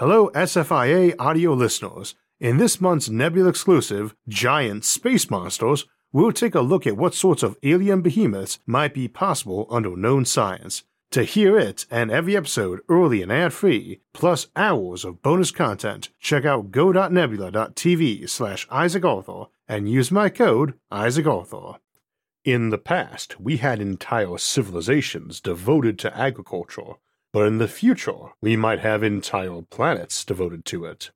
Hello SFIA audio listeners, in this month's Nebula exclusive, Giant Space Monsters, we'll take a look at what sorts of alien behemoths might be possible under known science. To hear it and every episode early and ad-free, plus hours of bonus content, check out go.nebula.tv/IsaacArthur and use my code IsaacArthur. In the past, we had entire civilizations devoted to agriculture, but in the future, we might have entire planets devoted to it.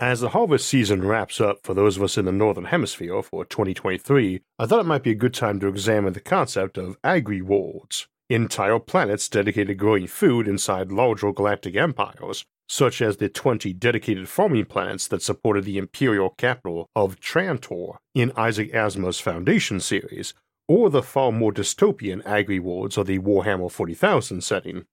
As the harvest season wraps up for those of us in the Northern Hemisphere for 2023, I thought it might be a good time to examine the concept of Agriworlds, entire planets dedicated to growing food inside larger galactic empires, such as the 20 dedicated farming planets that supported the imperial capital of Trantor in Isaac Asimov's Foundation series, or the far more dystopian Agriworlds of the Warhammer 40,000 setting.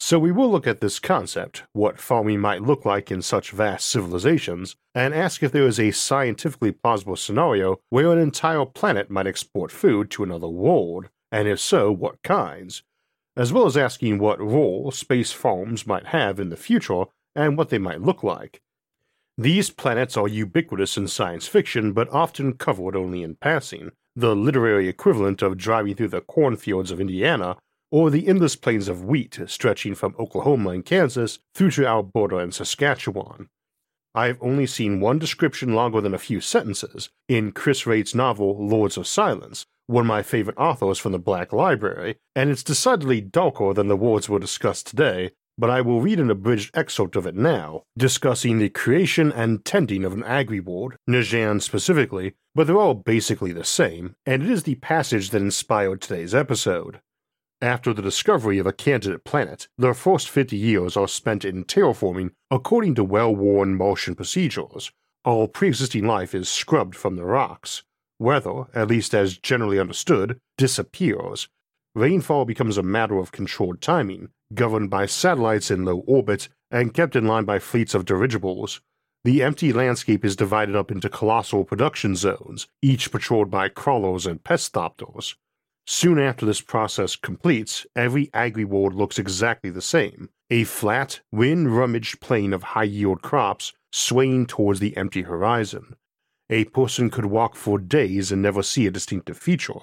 So we will look at this concept, what farming might look like in such vast civilizations, and ask if there is a scientifically plausible scenario where an entire planet might export food to another world, and if so, what kinds, as well as asking what role space farms might have in the future and what they might look like. These planets are ubiquitous in science fiction but often covered only in passing, the literary equivalent of driving through the cornfields of Indiana or the endless plains of wheat stretching from Oklahoma and Kansas through to Alberta and Saskatchewan. I have only seen one description longer than a few sentences in Chris Raitt's novel Lords of Silence, one of my favorite authors from the Black Library, and it's decidedly darker than the words we'll discuss today, but I will read an abridged excerpt of it now, discussing the creation and tending of an agriworld, Nizhan specifically, but they're all basically the same, and it is the passage that inspired today's episode. After the discovery of a candidate planet, their first 50 years are spent in terraforming according to well-worn Martian procedures. All pre-existing life is scrubbed from the rocks. Weather, at least as generally understood, disappears. Rainfall becomes a matter of controlled timing, governed by satellites in low orbit and kept in line by fleets of dirigibles. The empty landscape is divided up into colossal production zones, each patrolled by crawlers and pestthopters. Soon after this process completes, every agriworld looks exactly the same, a flat, wind-rummaged plain of high-yield crops swaying towards the empty horizon. A person could walk for days and never see a distinctive feature,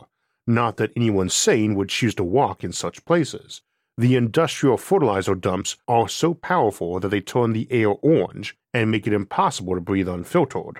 not that anyone sane would choose to walk in such places. The industrial fertilizer dumps are so powerful that they turn the air orange and make it impossible to breathe unfiltered.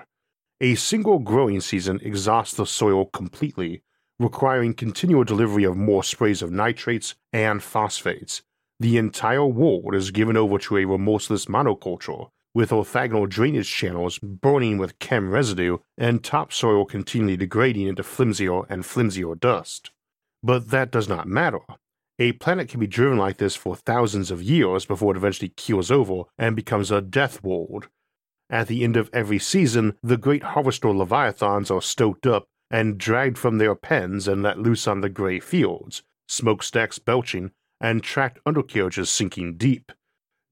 A single growing season exhausts the soil completely, requiring continual delivery of more sprays of nitrates and phosphates. The entire world is given over to a remorseless monoculture, with orthogonal drainage channels burning with chem residue and topsoil continually degrading into flimsier and flimsier dust. But that does not matter. A planet can be driven like this for thousands of years before it eventually keels over and becomes a death world. At the end of every season, the great harvester leviathans are stoked up and dragged from their pens and let loose on the grey fields, smokestacks belching, and tracked undercarriages sinking deep.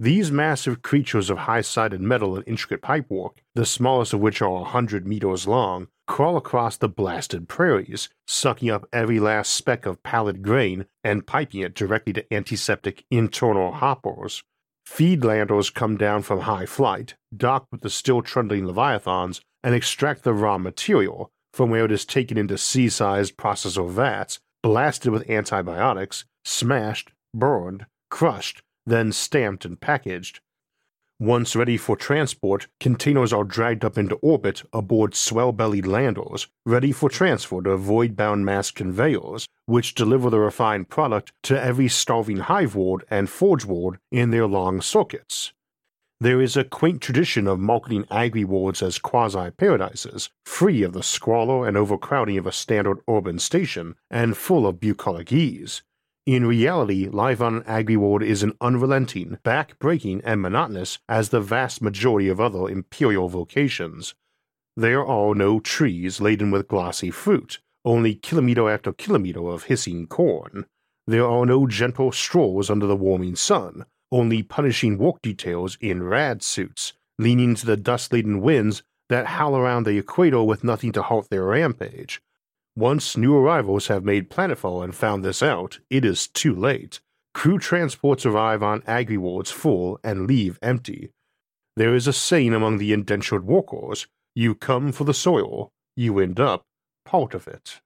These massive creatures of high-sided metal and intricate pipework, the smallest of which are 100 meters long, crawl across the blasted prairies, sucking up every last speck of pallid grain and piping it directly to antiseptic internal hoppers. Feedlanders come down from high flight, dock with the still trundling leviathans, and extract the raw material, from where it is taken into sea-sized processor vats, blasted with antibiotics, smashed, burned, crushed, then stamped and packaged. Once ready for transport, containers are dragged up into orbit aboard swell-bellied landers, ready for transfer to void-bound mass conveyors, which deliver the refined product to every starving hive world and forge world in their long circuits. There is a quaint tradition of marketing agriworlds as quasi-paradises, free of the squalor and overcrowding of a standard urban station, and full of bucolic ease. In reality, life on an agriworld is an unrelenting, back-breaking, and monotonous as the vast majority of other imperial vocations. There are no trees laden with glossy fruit, only kilometer after kilometer of hissing corn. There are no gentle strolls under the warming sun, only punishing work details in rad suits, leaning to the dust-laden winds that howl around the equator with nothing to halt their rampage. Once new arrivals have made planetfall and found this out, it is too late. Crew transports arrive on Agriworlds full and leave empty. There is a saying among the indentured workers, you come for the soil, you end up part of it.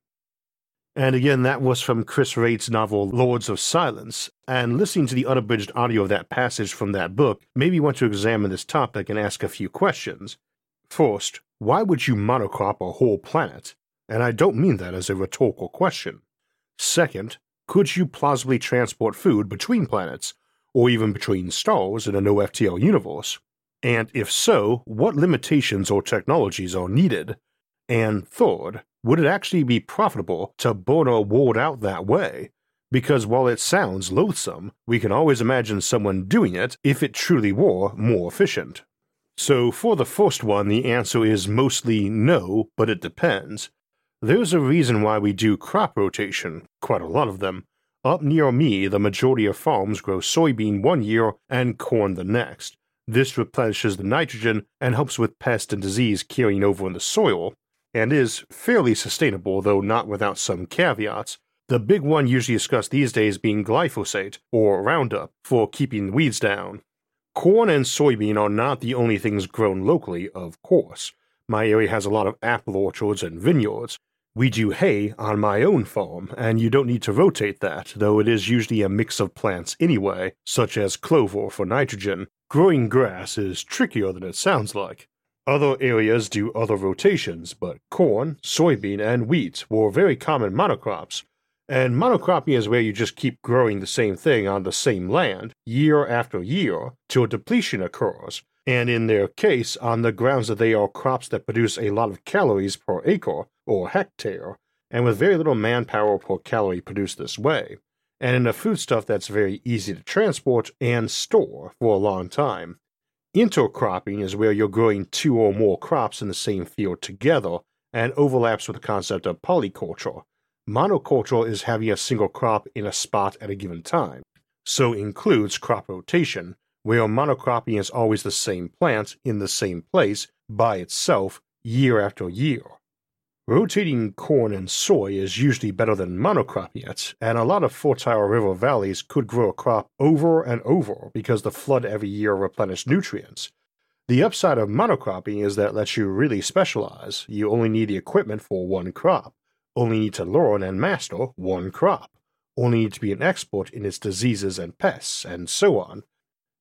And again, that was from Chris Raid's novel Lords of Silence, and listening to the unabridged audio of that passage from that book made me want to examine this topic and ask a few questions. First, why would you monocrop a whole planet? And I don't mean that as a rhetorical question. Second, could you plausibly transport food between planets, or even between stars in a no-FTL universe? And if so, what limitations or technologies are needed? And third, would it actually be profitable to burn our world out that way? Because while it sounds loathsome, we can always imagine someone doing it if it truly were more efficient. So for the first one, the answer is mostly no, but it depends. There's a reason why we do crop rotation, quite a lot of them. Up near me, the majority of farms grow soybean one year and corn the next. This replenishes the nitrogen and helps with pest and disease carrying over in the soil, and is fairly sustainable, though not without some caveats. The big one usually discussed these days being glyphosate, or Roundup, for keeping weeds down. Corn and soybean are not the only things grown locally, of course. My area has a lot of apple orchards and vineyards. We do hay on my own farm, and you don't need to rotate that, though it is usually a mix of plants anyway, such as clover for nitrogen. Growing grass is trickier than it sounds like. Other areas do other rotations, but corn, soybean, and wheat were very common monocrops, and monocropping is where you just keep growing the same thing on the same land, year after year, till depletion occurs, and in their case, on the grounds that they are crops that produce a lot of calories per acre, or hectare, and with very little manpower per calorie produced this way, and in a foodstuff that's very easy to transport and store for a long time. Intercropping is where you're growing two or more crops in the same field together and overlaps with the concept of polyculture. Monoculture is having a single crop in a spot at a given time, so includes crop rotation, where monocropping is always the same plant in the same place by itself year after year. Rotating corn and soy is usually better than monocropping it, and a lot of fertile river valleys could grow a crop over and over because the flood every year replenishes nutrients. The upside of monocropping is that it lets you really specialize. You only need the equipment for one crop, only need to learn and master one crop, only need to be an expert in its diseases and pests, and so on.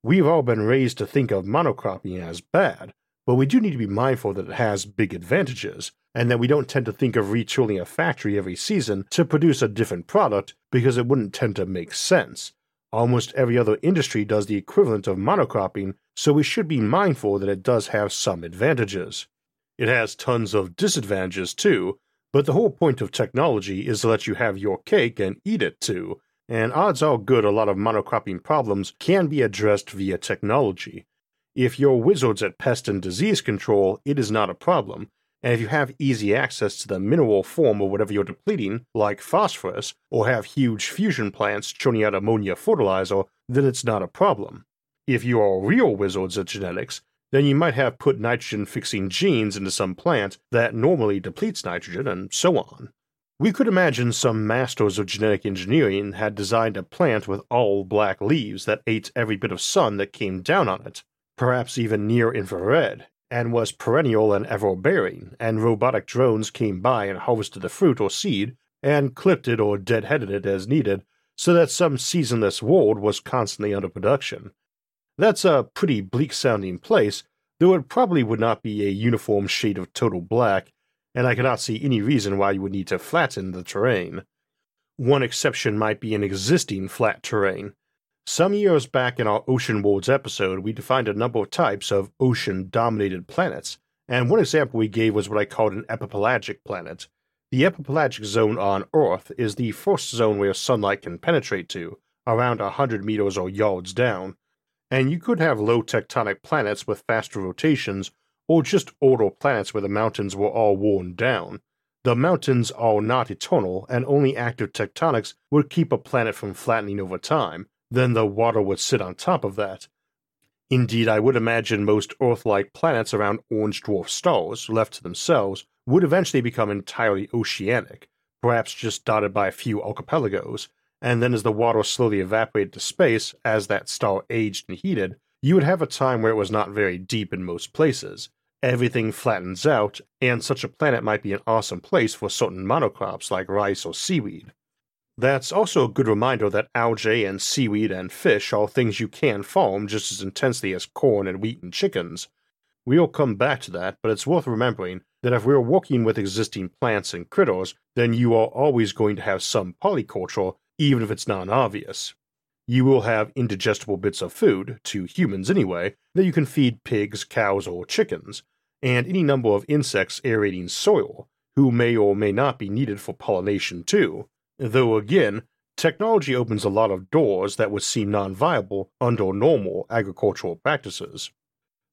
We've all been raised to think of monocropping as bad, but we do need to be mindful that it has big advantages, and that we don't tend to think of retooling a factory every season to produce a different product because it wouldn't tend to make sense. Almost every other industry does the equivalent of monocropping, so we should be mindful that it does have some advantages. It has tons of disadvantages too, but the whole point of technology is to let you have your cake and eat it too, and odds are good a lot of monocropping problems can be addressed via technology. If you're wizards at pest and disease control, it is not a problem, and if you have easy access to the mineral form or whatever you're depleting, like phosphorus, or have huge fusion plants churning out ammonia fertilizer, then it's not a problem. If you are real wizards at genetics, then you might have put nitrogen-fixing genes into some plant that normally depletes nitrogen, and so on. We could imagine some masters of genetic engineering had designed a plant with all black leaves that ate every bit of sun that came down on it, perhaps even near-infrared, and was perennial and ever-bearing, and robotic drones came by and harvested the fruit or seed, and clipped it or deadheaded it as needed, so that some seasonless world was constantly under production. That's a pretty bleak-sounding place, though it probably would not be a uniform shade of total black, and I cannot see any reason why you would need to flatten the terrain. One exception might be an existing flat terrain. Some years back in our Ocean Worlds episode, we defined a number of types of ocean-dominated planets, and one example we gave was what I called an epipelagic planet. The epipelagic zone on Earth is the first zone where sunlight can penetrate to, around 100 meters or yards down, and you could have low tectonic planets with faster rotations, or just older planets where the mountains were all worn down. The mountains are not eternal, and only active tectonics would keep a planet from flattening over time. Then the water would sit on top of that. Indeed, I would imagine most Earth-like planets around orange dwarf stars, left to themselves, would eventually become entirely oceanic, perhaps just dotted by a few archipelagos, and then as the water slowly evaporated to space as that star aged and heated, you would have a time where it was not very deep in most places. Everything flattens out, and such a planet might be an awesome place for certain monocrops like rice or seaweed. That's also a good reminder that algae and seaweed and fish are things you can farm just as intensely as corn and wheat and chickens. We'll come back to that, but it's worth remembering that if we're working with existing plants and critters, then you are always going to have some polyculture, even if it's non-obvious. You will have indigestible bits of food, to humans anyway, that you can feed pigs, cows, or chickens, and any number of insects aerating soil, who may or may not be needed for pollination too. Though again, technology opens a lot of doors that would seem non-viable under normal agricultural practices.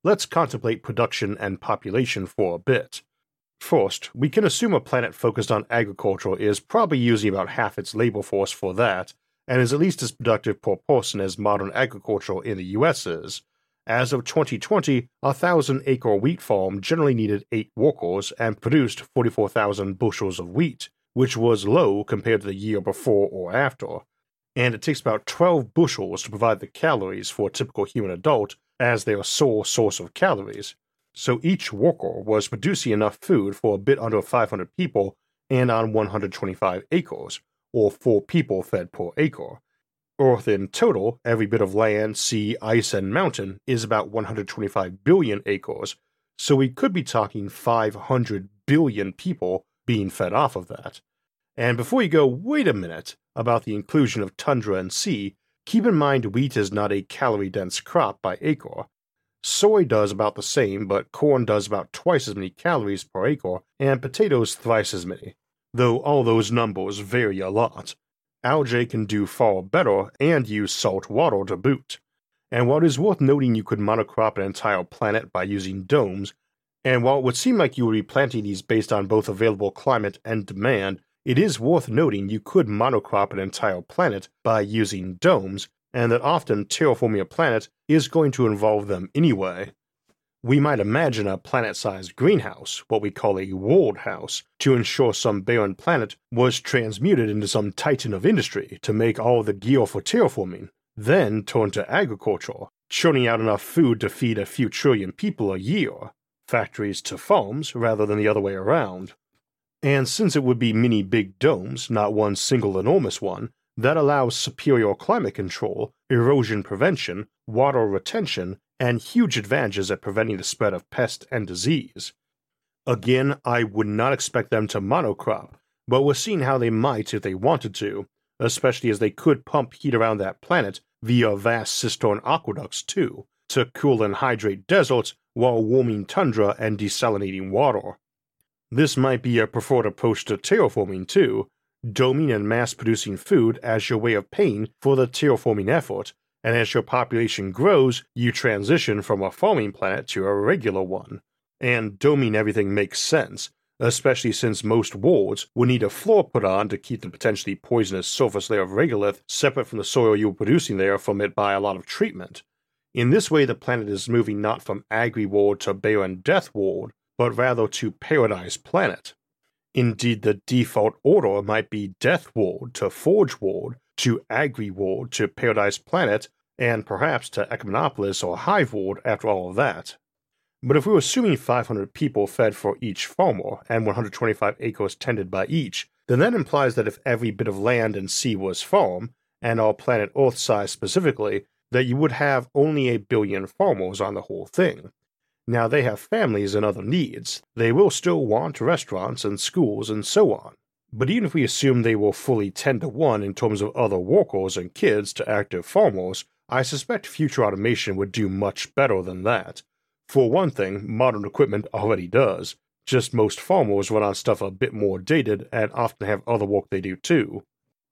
Let's contemplate production and population for a bit. First, we can assume a planet focused on agriculture is probably using about half its labor force for that, and is at least as productive per person as modern agriculture in the US is. As of 2020, a 1,000-acre wheat farm generally needed 8 workers and produced 44,000 bushels of wheat, which was low compared to the year before or after, and it takes about 12 bushels to provide the calories for a typical human adult as their sole source of calories, so each worker was producing enough food for a bit under 500 people and on 125 acres. Or 4 people fed per acre. Earth in total, every bit of land, sea, ice, and mountain, is about 125 billion acres, so we could be talking 500 billion people being fed off of that. And before you go, wait a minute, about the inclusion of tundra and sea, keep in mind wheat is not a calorie-dense crop by acre. Soy does about the same, but corn does about twice as many calories per acre, and potatoes thrice as many. Though all those numbers vary a lot. Algae can do far better and use salt water to boot. And while it is worth noting you could monocrop an entire planet by using domes, and while it would seem like you would be planting these based on both available climate and demand, it is worth noting you could monocrop an entire planet by using domes, and that often terraforming a planet is going to involve them anyway. We might imagine a planet-sized greenhouse, what we call a world house, to ensure some barren planet was transmuted into some titan of industry to make all the gear for terraforming, then turn to agriculture, churning out enough food to feed a few trillion people a year, factories to farms rather than the other way around. And since it would be many big domes, not one single enormous one, that allows superior climate control, erosion prevention, water retention, and huge advantages at preventing the spread of pest and disease. Again, I would not expect them to monocrop, but we're seeing how they might if they wanted to, especially as they could pump heat around that planet via vast cistern aqueducts too, to cool and hydrate deserts while warming tundra and desalinating water. This might be a preferred approach to terraforming too, doming and mass-producing food as your way of paying for the terraforming effort, and as your population grows, you transition from a farming planet to a regular one. And doming everything makes sense, especially since most worlds would need a floor put on to keep the potentially poisonous surface layer of regolith separate from the soil you were producing there from it by a lot of treatment. In this way the planet is moving not from Agriworld to barren death world, but rather to paradise planet. Indeed, the default order might be death world to forge world, to Agriworld, to Paradise Planet, and perhaps to Ecumenopolis or Hiveworld after all of that. But if we were assuming 500 people fed for each farmer and 125 acres tended by each, then that implies that if every bit of land and sea was farm, and our planet Earth size specifically, that you would have only 1 billion farmers on the whole thing. Now they have families and other needs, they will still want restaurants and schools and so on. But even if we assume they were fully 10-to-1 in terms of other workers and kids to active farmers, I suspect future automation would do much better than that. For one thing, modern equipment already does, just most farmers run on stuff a bit more dated and often have other work they do too.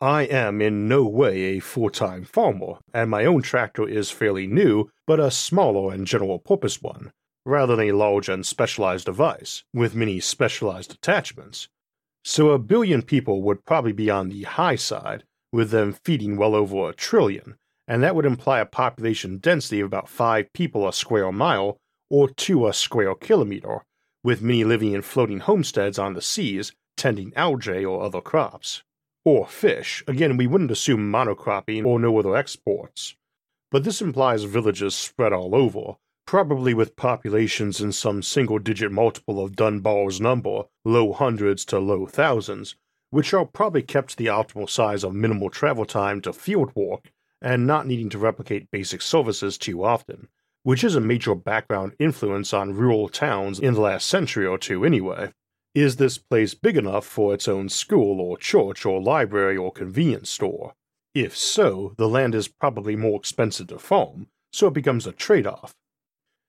I am in no way a full-time farmer, and my own tractor is fairly new, but a smaller and general-purpose one, rather than a large and specialized device, with many specialized attachments. So 1 billion people would probably be on the high side, with them feeding well over 1 trillion, and that would imply a population density of about 5 people a square mile or 2 a square kilometer, with many living in floating homesteads on the seas, tending algae or other crops. or fish. Again, we wouldn't assume monocropping or no other exports, but this implies villages spread all over, probably with populations in some single-digit multiple of Dunbar's number, low hundreds to low thousands, which are probably kept to the optimal size of minimal travel time to field work and not needing to replicate basic services too often, which is a major background influence on rural towns in the last century or two anyway. Is this place big enough for its own school or church or library or convenience store? If so, the land is probably more expensive to farm, so it becomes a trade-off.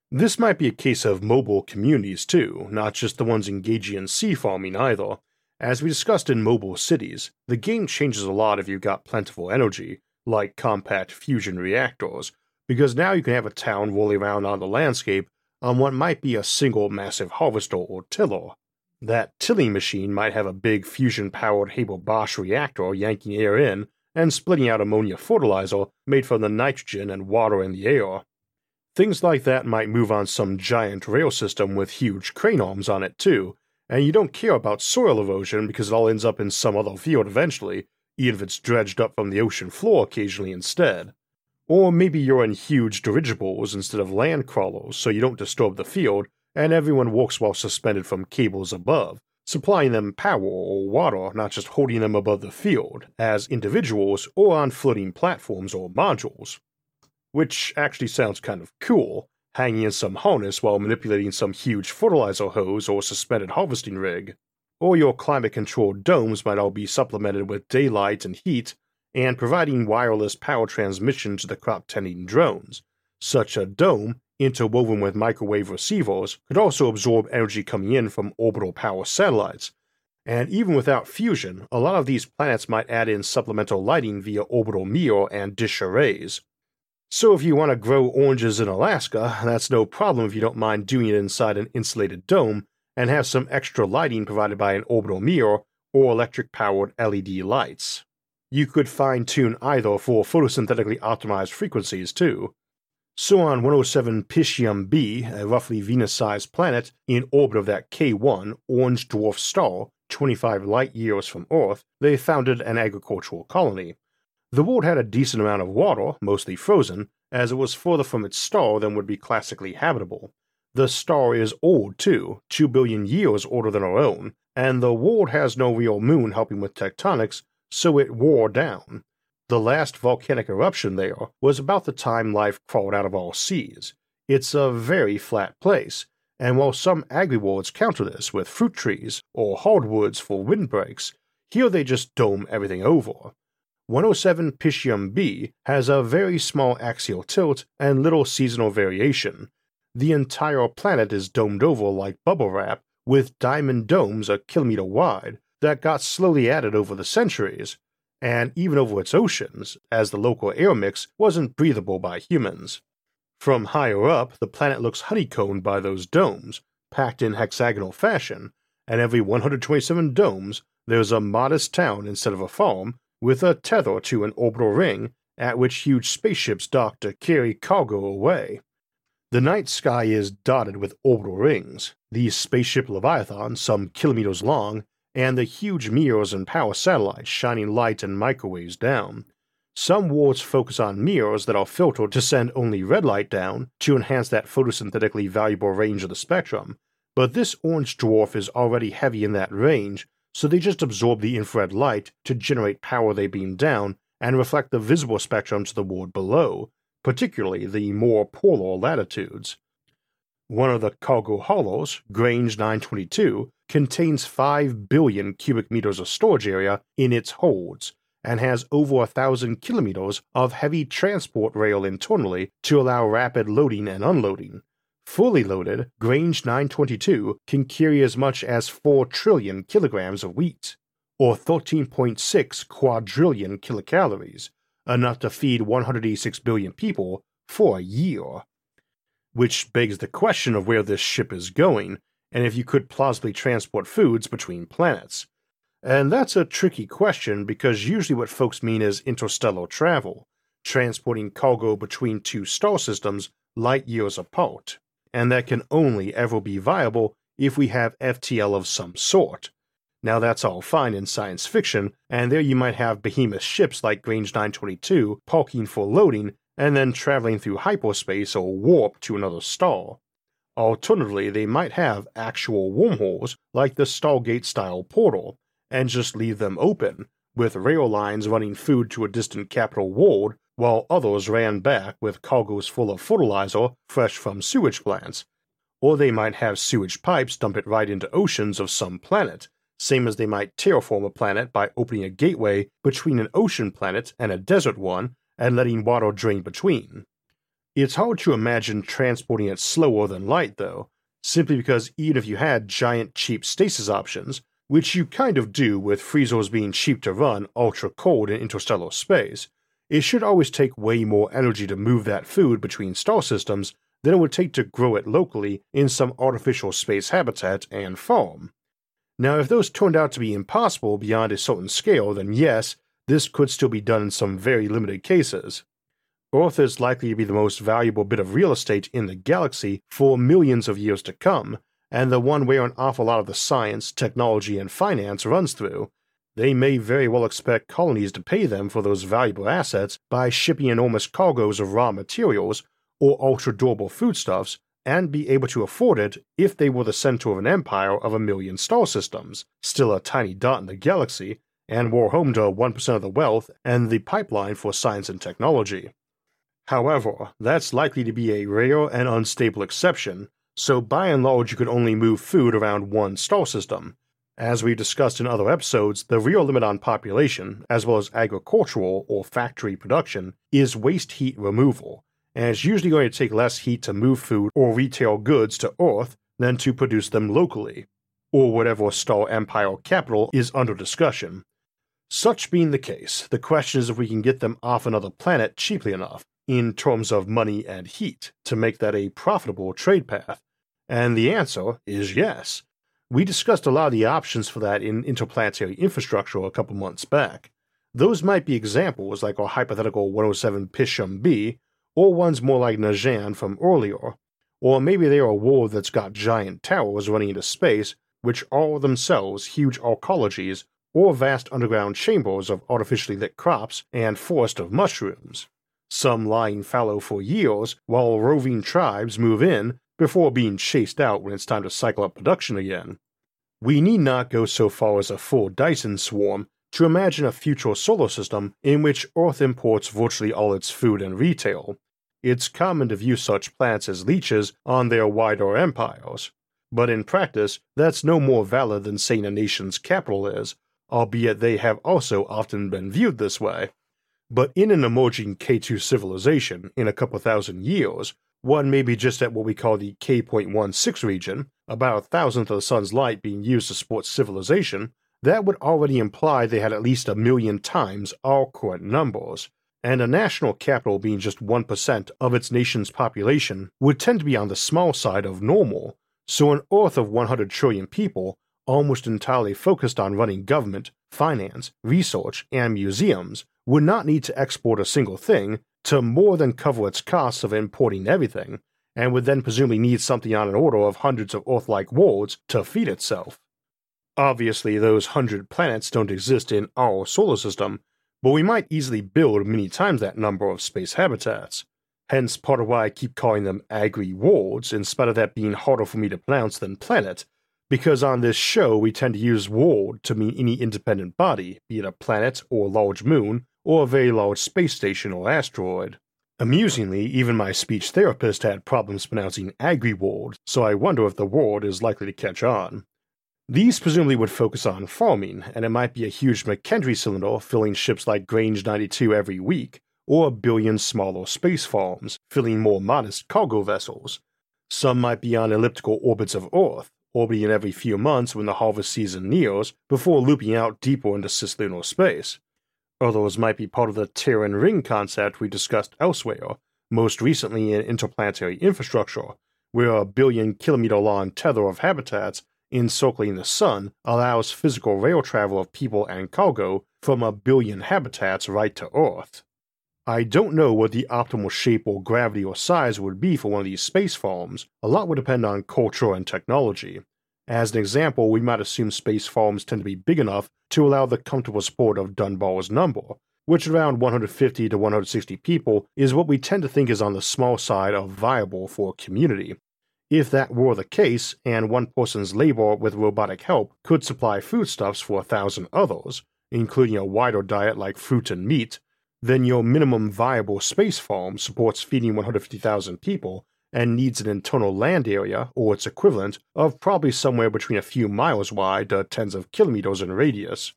This might be a case of mobile communities too, not just the ones engaging in sea farming either. As we discussed in mobile cities, the game changes a lot if you've got plentiful energy, like compact fusion reactors, because now you can have a town rolling around on the landscape on what might be a single massive harvester or tiller. That tilling machine might have a big fusion-powered Haber-Bosch reactor yanking air in and splitting out ammonia fertilizer made from the nitrogen and water in the air. Things like that might move on some giant rail system with huge crane arms on it too, and you don't care about soil erosion because it all ends up in some other field eventually, even if it's dredged up from the ocean floor occasionally instead. Or maybe you're in huge dirigibles instead of land crawlers so you don't disturb the field and everyone works while suspended from cables above, supplying them power or water, not just holding them above the field, as individuals or on floating platforms or modules. Which actually sounds kind of cool, hanging in some harness while manipulating some huge fertilizer hose or suspended harvesting rig. Or your climate-controlled domes might all be supplemented with daylight and heat and providing wireless power transmission to the crop-tending drones. Such a dome, interwoven with microwave receivers, could also absorb energy coming in from orbital power satellites. And even without fusion, a lot of these planets might add in supplemental lighting via orbital mirror and dish arrays. So if you want to grow oranges in Alaska, that's no problem if you don't mind doing it inside an insulated dome and have some extra lighting provided by an orbital mirror or electric-powered LED lights. You could fine-tune either for photosynthetically optimized frequencies too. So on 107 Piscium B, a roughly Venus-sized planet in orbit of that K1 orange dwarf star 25 light-years from Earth, they founded an agricultural colony. The world had a decent amount of water, mostly frozen, as it was further from its star than would be classically habitable. The star is old too, 2 billion years older than our own, and the world has no real moon helping with tectonics, so it wore down. The last volcanic eruption there was about the time life crawled out of our seas. It's a very flat place, and while some Agriworlds counter this with fruit trees or hardwoods for windbreaks, here they just dome everything over. 107 Piscium B has a very small axial tilt and little seasonal variation. The entire planet is domed over like bubble wrap, with diamond domes a kilometer wide that got slowly added over the centuries, and even over its oceans, as the local air mix wasn't breathable by humans. From higher up, the planet looks honeycombed by those domes, packed in hexagonal fashion, and every 127 domes there's a modest town instead of a farm, with a tether to an orbital ring, at which huge spaceships dock to carry cargo away. The night sky is dotted with orbital rings, the spaceship Leviathan some kilometers long, and the huge mirrors and power satellites shining light and microwaves down. Some wards focus on mirrors that are filtered to send only red light down to enhance that photosynthetically valuable range of the spectrum, but this orange dwarf is already heavy in that range, so they just absorb the infrared light to generate power they beam down and reflect the visible spectrum to the ward below, particularly the more polar latitudes. One of the cargo haulers, Grange 922, contains 5 billion cubic meters of storage area in its holds and has over 1,000 kilometers of heavy transport rail internally to allow rapid loading and unloading. Fully loaded, Grange 922 can carry as much as 4 trillion kilograms of wheat, or 13.6 quadrillion kilocalories, enough to feed 186 billion people for a year. Which begs the question of where this ship is going, and if you could plausibly transport foods between planets. And that's a tricky question because usually what folks mean is interstellar travel, transporting cargo between two star systems light years apart. And that can only ever be viable if we have FTL of some sort. Now that's all fine in science fiction, and there you might have behemoth ships like Grange 922 parking for loading and then traveling through hyperspace or warp to another star. Alternatively, they might have actual wormholes like the Stargate-style portal, and just leave them open, with rail lines running food to a distant capital world while others ran back with cargoes full of fertilizer fresh from sewage plants. Or they might have sewage pipes dump it right into oceans of some planet, same as they might terraform a planet by opening a gateway between an ocean planet and a desert one and letting water drain between. It's hard to imagine transporting it slower than light though, simply because even if you had giant cheap stasis options, which you kind of do with freezers being cheap to run ultra-cold in interstellar space, it should always take way more energy to move that food between star systems than it would take to grow it locally in some artificial space habitat and farm. Now if those turned out to be impossible beyond a certain scale, then yes, this could still be done in some very limited cases. Earth is likely to be the most valuable bit of real estate in the galaxy for millions of years to come, and the one where an awful lot of the science, technology, and finance runs through. They may very well expect colonies to pay them for those valuable assets by shipping enormous cargoes of raw materials or ultra-durable foodstuffs, and be able to afford it if they were the center of an empire of 1 million star systems, still a tiny dot in the galaxy, and were home to 1% of the wealth and the pipeline for science and technology. However, that's likely to be a rare and unstable exception, so by and large you could only move food around one star system. As we've discussed in other episodes, the real limit on population, as well as agricultural or factory production, is waste heat removal, and it's usually going to take less heat to move food or retail goods to Earth than to produce them locally, or whatever star empire capital is under discussion. Such being the case, the question is if we can get them off another planet cheaply enough, in terms of money and heat, to make that a profitable trade path. And the answer is yes. We discussed a lot of the options for that in interplanetary infrastructure a couple months back. Those might be examples like our hypothetical 107 Piscium B, or ones more like Nizhan from earlier, or maybe they are a world that's got giant towers running into space which are themselves huge arcologies or vast underground chambers of artificially lit crops and forest of mushrooms, some lying fallow for years while roving tribes move in before being chased out when it's time to cycle up production again. We need not go so far as a full Dyson swarm to imagine a future solar system in which Earth imports virtually all its food and retail. It's common to view such plants as leeches on their wider empires, but in practice that's no more valid than saying a nation's capital is, albeit they have also often been viewed this way. But in an emerging K2 civilization in a couple thousand years, one may be just at what we call the K.16 region, about 1,000th of the sun's light being used to support civilization, that would already imply they had at least 1 million times our current numbers, and a national capital being just 1% of its nation's population would tend to be on the small side of normal, so an Earth of 100 trillion people almost entirely focused on running government, finance, research, and museums would not need to export a single thing to more than cover its costs of importing everything, and would then presumably need something on an order of hundreds of Earth-like worlds to feed itself. Obviously those 100 planets don't exist in our solar system, but we might easily build many times that number of space habitats, hence part of why I keep calling them Agriworlds in spite of that being harder for me to pronounce than planet, because on this show we tend to use world to mean any independent body, be it a planet or large moon or a very large space station or asteroid. Amusingly, even my speech therapist had problems pronouncing Agriworld, so I wonder if the word is likely to catch on. These presumably would focus on farming, and it might be a huge McKendree cylinder filling ships like Grange 92 every week, or 1 billion smaller space farms filling more modest cargo vessels. Some might be on elliptical orbits of Earth, orbiting every few months when the harvest season nears before looping out deeper into cislunar space. Others might be part of the Terran ring concept we discussed elsewhere, most recently in interplanetary infrastructure, where a 1 billion kilometer long tether of habitats encircling the sun allows physical rail travel of people and cargo from 1 billion habitats right to Earth. I don't know what the optimal shape or gravity or size would be for one of these space farms. A lot would depend on culture and technology. As an example, we might assume space farms tend to be big enough to allow the comfortable support of Dunbar's number, which around 150 to 160 people is what we tend to think is on the small side of viable for a community. If that were the case, and one person's labor with robotic help could supply foodstuffs for 1,000 others, including a wider diet like fruit and meat, then your minimum viable space farm supports feeding 150,000 people and needs an internal land area, or its equivalent, of probably somewhere between a few miles wide to tens of kilometers in radius.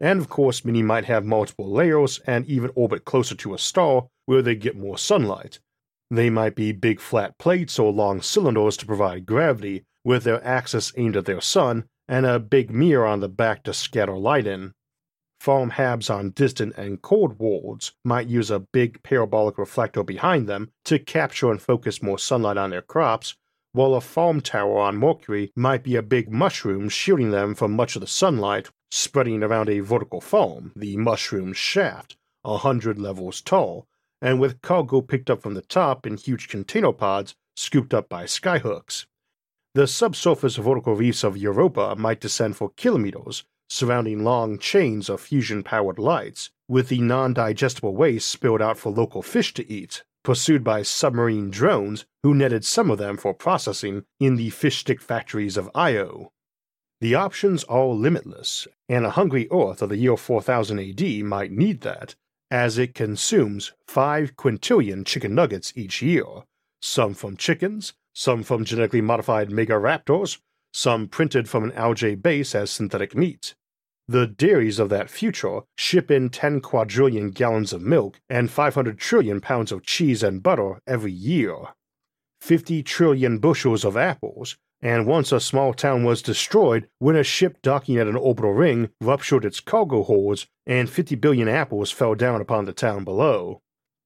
And of course many might have multiple layers and even orbit closer to a star where they get more sunlight. They might be big flat plates or long cylinders to provide gravity, with their axis aimed at their sun, and a big mirror on the back to scatter light in. Farm habs on distant and cold worlds might use a big parabolic reflector behind them to capture and focus more sunlight on their crops, while a farm tower on Mercury might be a big mushroom shielding them from much of the sunlight, spreading around a vertical farm, the mushroom shaft, 100 levels tall, and with cargo picked up from the top in huge container pods scooped up by skyhooks. The subsurface vertical reefs of Europa might descend for kilometers, surrounding long chains of fusion-powered lights, with the non-digestible waste spilled out for local fish to eat, pursued by submarine drones who netted some of them for processing in the fish stick factories of Io. The options are limitless, and a hungry Earth of the year 4000 AD might need that, as it consumes 5 quintillion chicken nuggets each year, some from chickens, some from genetically modified megaraptors, some printed from an algae base as synthetic meat. The dairies of that future ship in 10 quadrillion gallons of milk and 500 trillion pounds of cheese and butter every year, 50 trillion bushels of apples, and once a small town was destroyed when a ship docking at an orbital ring ruptured its cargo holds and 50 billion apples fell down upon the town below.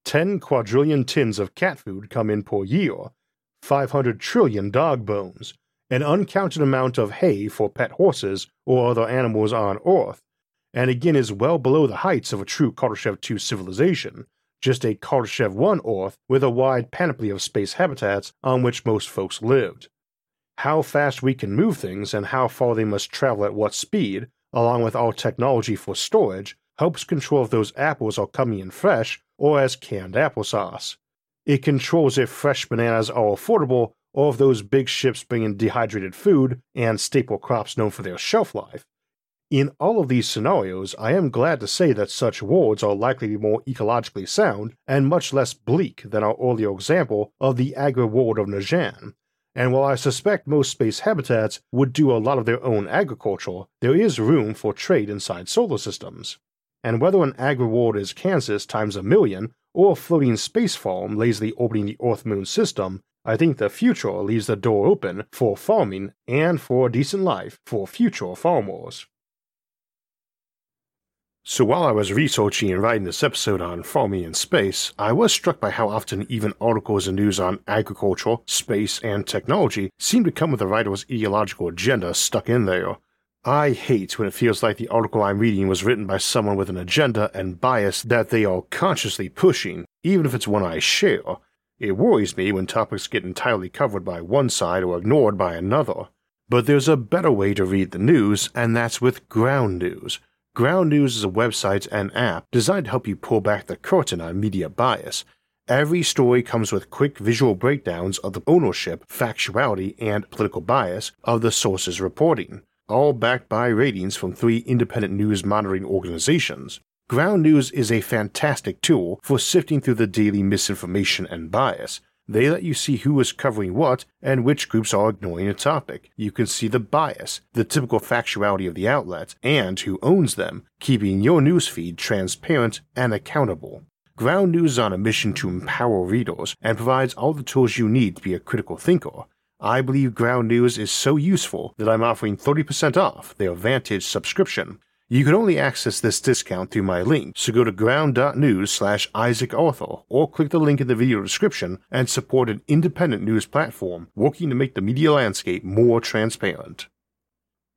10 quadrillion tins of cat food come in per year, 500 trillion dog bones, an uncounted amount of hay for pet horses or other animals on Earth, and again is well below the heights of a true Kardashev 2 civilization, just a Kardashev 1 Earth with a wide panoply of space habitats on which most folks lived. How fast we can move things and how far they must travel at what speed, along with our technology for storage, helps control if those apples are coming in fresh or as canned applesauce. It controls if fresh bananas are affordable or if those big ships bring in dehydrated food and staple crops known for their shelf life. In all of these scenarios, I am glad to say that such worlds are likely to be more ecologically sound and much less bleak than our earlier example of the Agriworld of Nizhan. And while I suspect most space habitats would do a lot of their own agriculture, there is room for trade inside solar systems. And whether an agri-world is Kansas times a million, or a floating space farm lazily orbiting the Earth-Moon system, I think the future leaves the door open for farming and for a decent life for future farmers. So while I was researching and writing this episode on farming in space, I was struck by how often even articles and news on agriculture, space, and technology seem to come with the writer's ideological agenda stuck in there. I hate when it feels like the article I'm reading was written by someone with an agenda and bias that they are consciously pushing, even if it's one I share. It worries me when topics get entirely covered by one side or ignored by another. But there's a better way to read the news, and that's with Ground News. Ground News is a website and app designed to help you pull back the curtain on media bias. Every story comes with quick visual breakdowns of the ownership, factuality, and political bias of the sources reporting, all backed by ratings from 3 independent news monitoring organizations. Ground News is a fantastic tool for sifting through the daily misinformation and bias. They let you see who is covering what and which groups are ignoring a topic. You can see the bias, the typical factuality of the outlets, and who owns them, keeping your newsfeed transparent and accountable. Ground News is on a mission to empower readers and provides all the tools you need to be a critical thinker. I believe Ground News is so useful that I'm offering 30% off their Vantage subscription. You can only access this discount through my link, so go to ground.news/Isaac Arthur or click the link in the video description and support an independent news platform working to make the media landscape more transparent.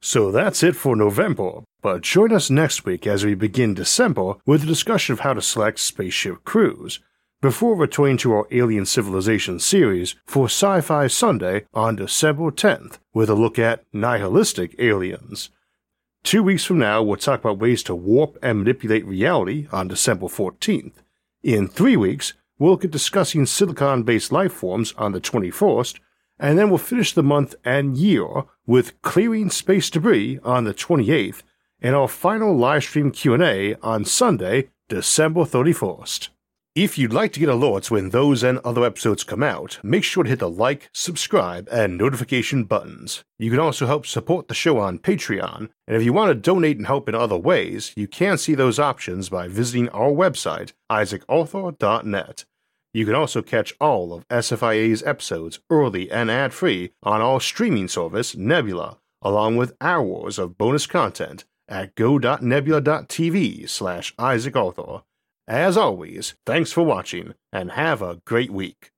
So that's it for November, but join us next week as we begin December with a discussion of how to select spaceship crews. before returning to our Alien Civilization series for Sci-Fi Sunday on December 10th with a look at nihilistic aliens. 2 weeks from now, we'll talk about ways to warp and manipulate reality on December 14th. In 3 weeks, we'll get discussing silicon-based life forms on the 21st, and then we'll finish the month and year with Clearing Space Debris on the 28th and our final livestream Q&A on Sunday, December 31st. If you'd like to get alerts when those and other episodes come out, make sure to hit the like, subscribe, and notification buttons. You can also help support the show on Patreon, and if you want to donate and help in other ways, you can see those options by visiting our website, isaacarthur.net. You can also catch all of SFIA's episodes early and ad-free on our streaming service, Nebula, along with hours of bonus content at go.nebula.tv/IsaacArthur. As always, thanks for watching, and have a great week.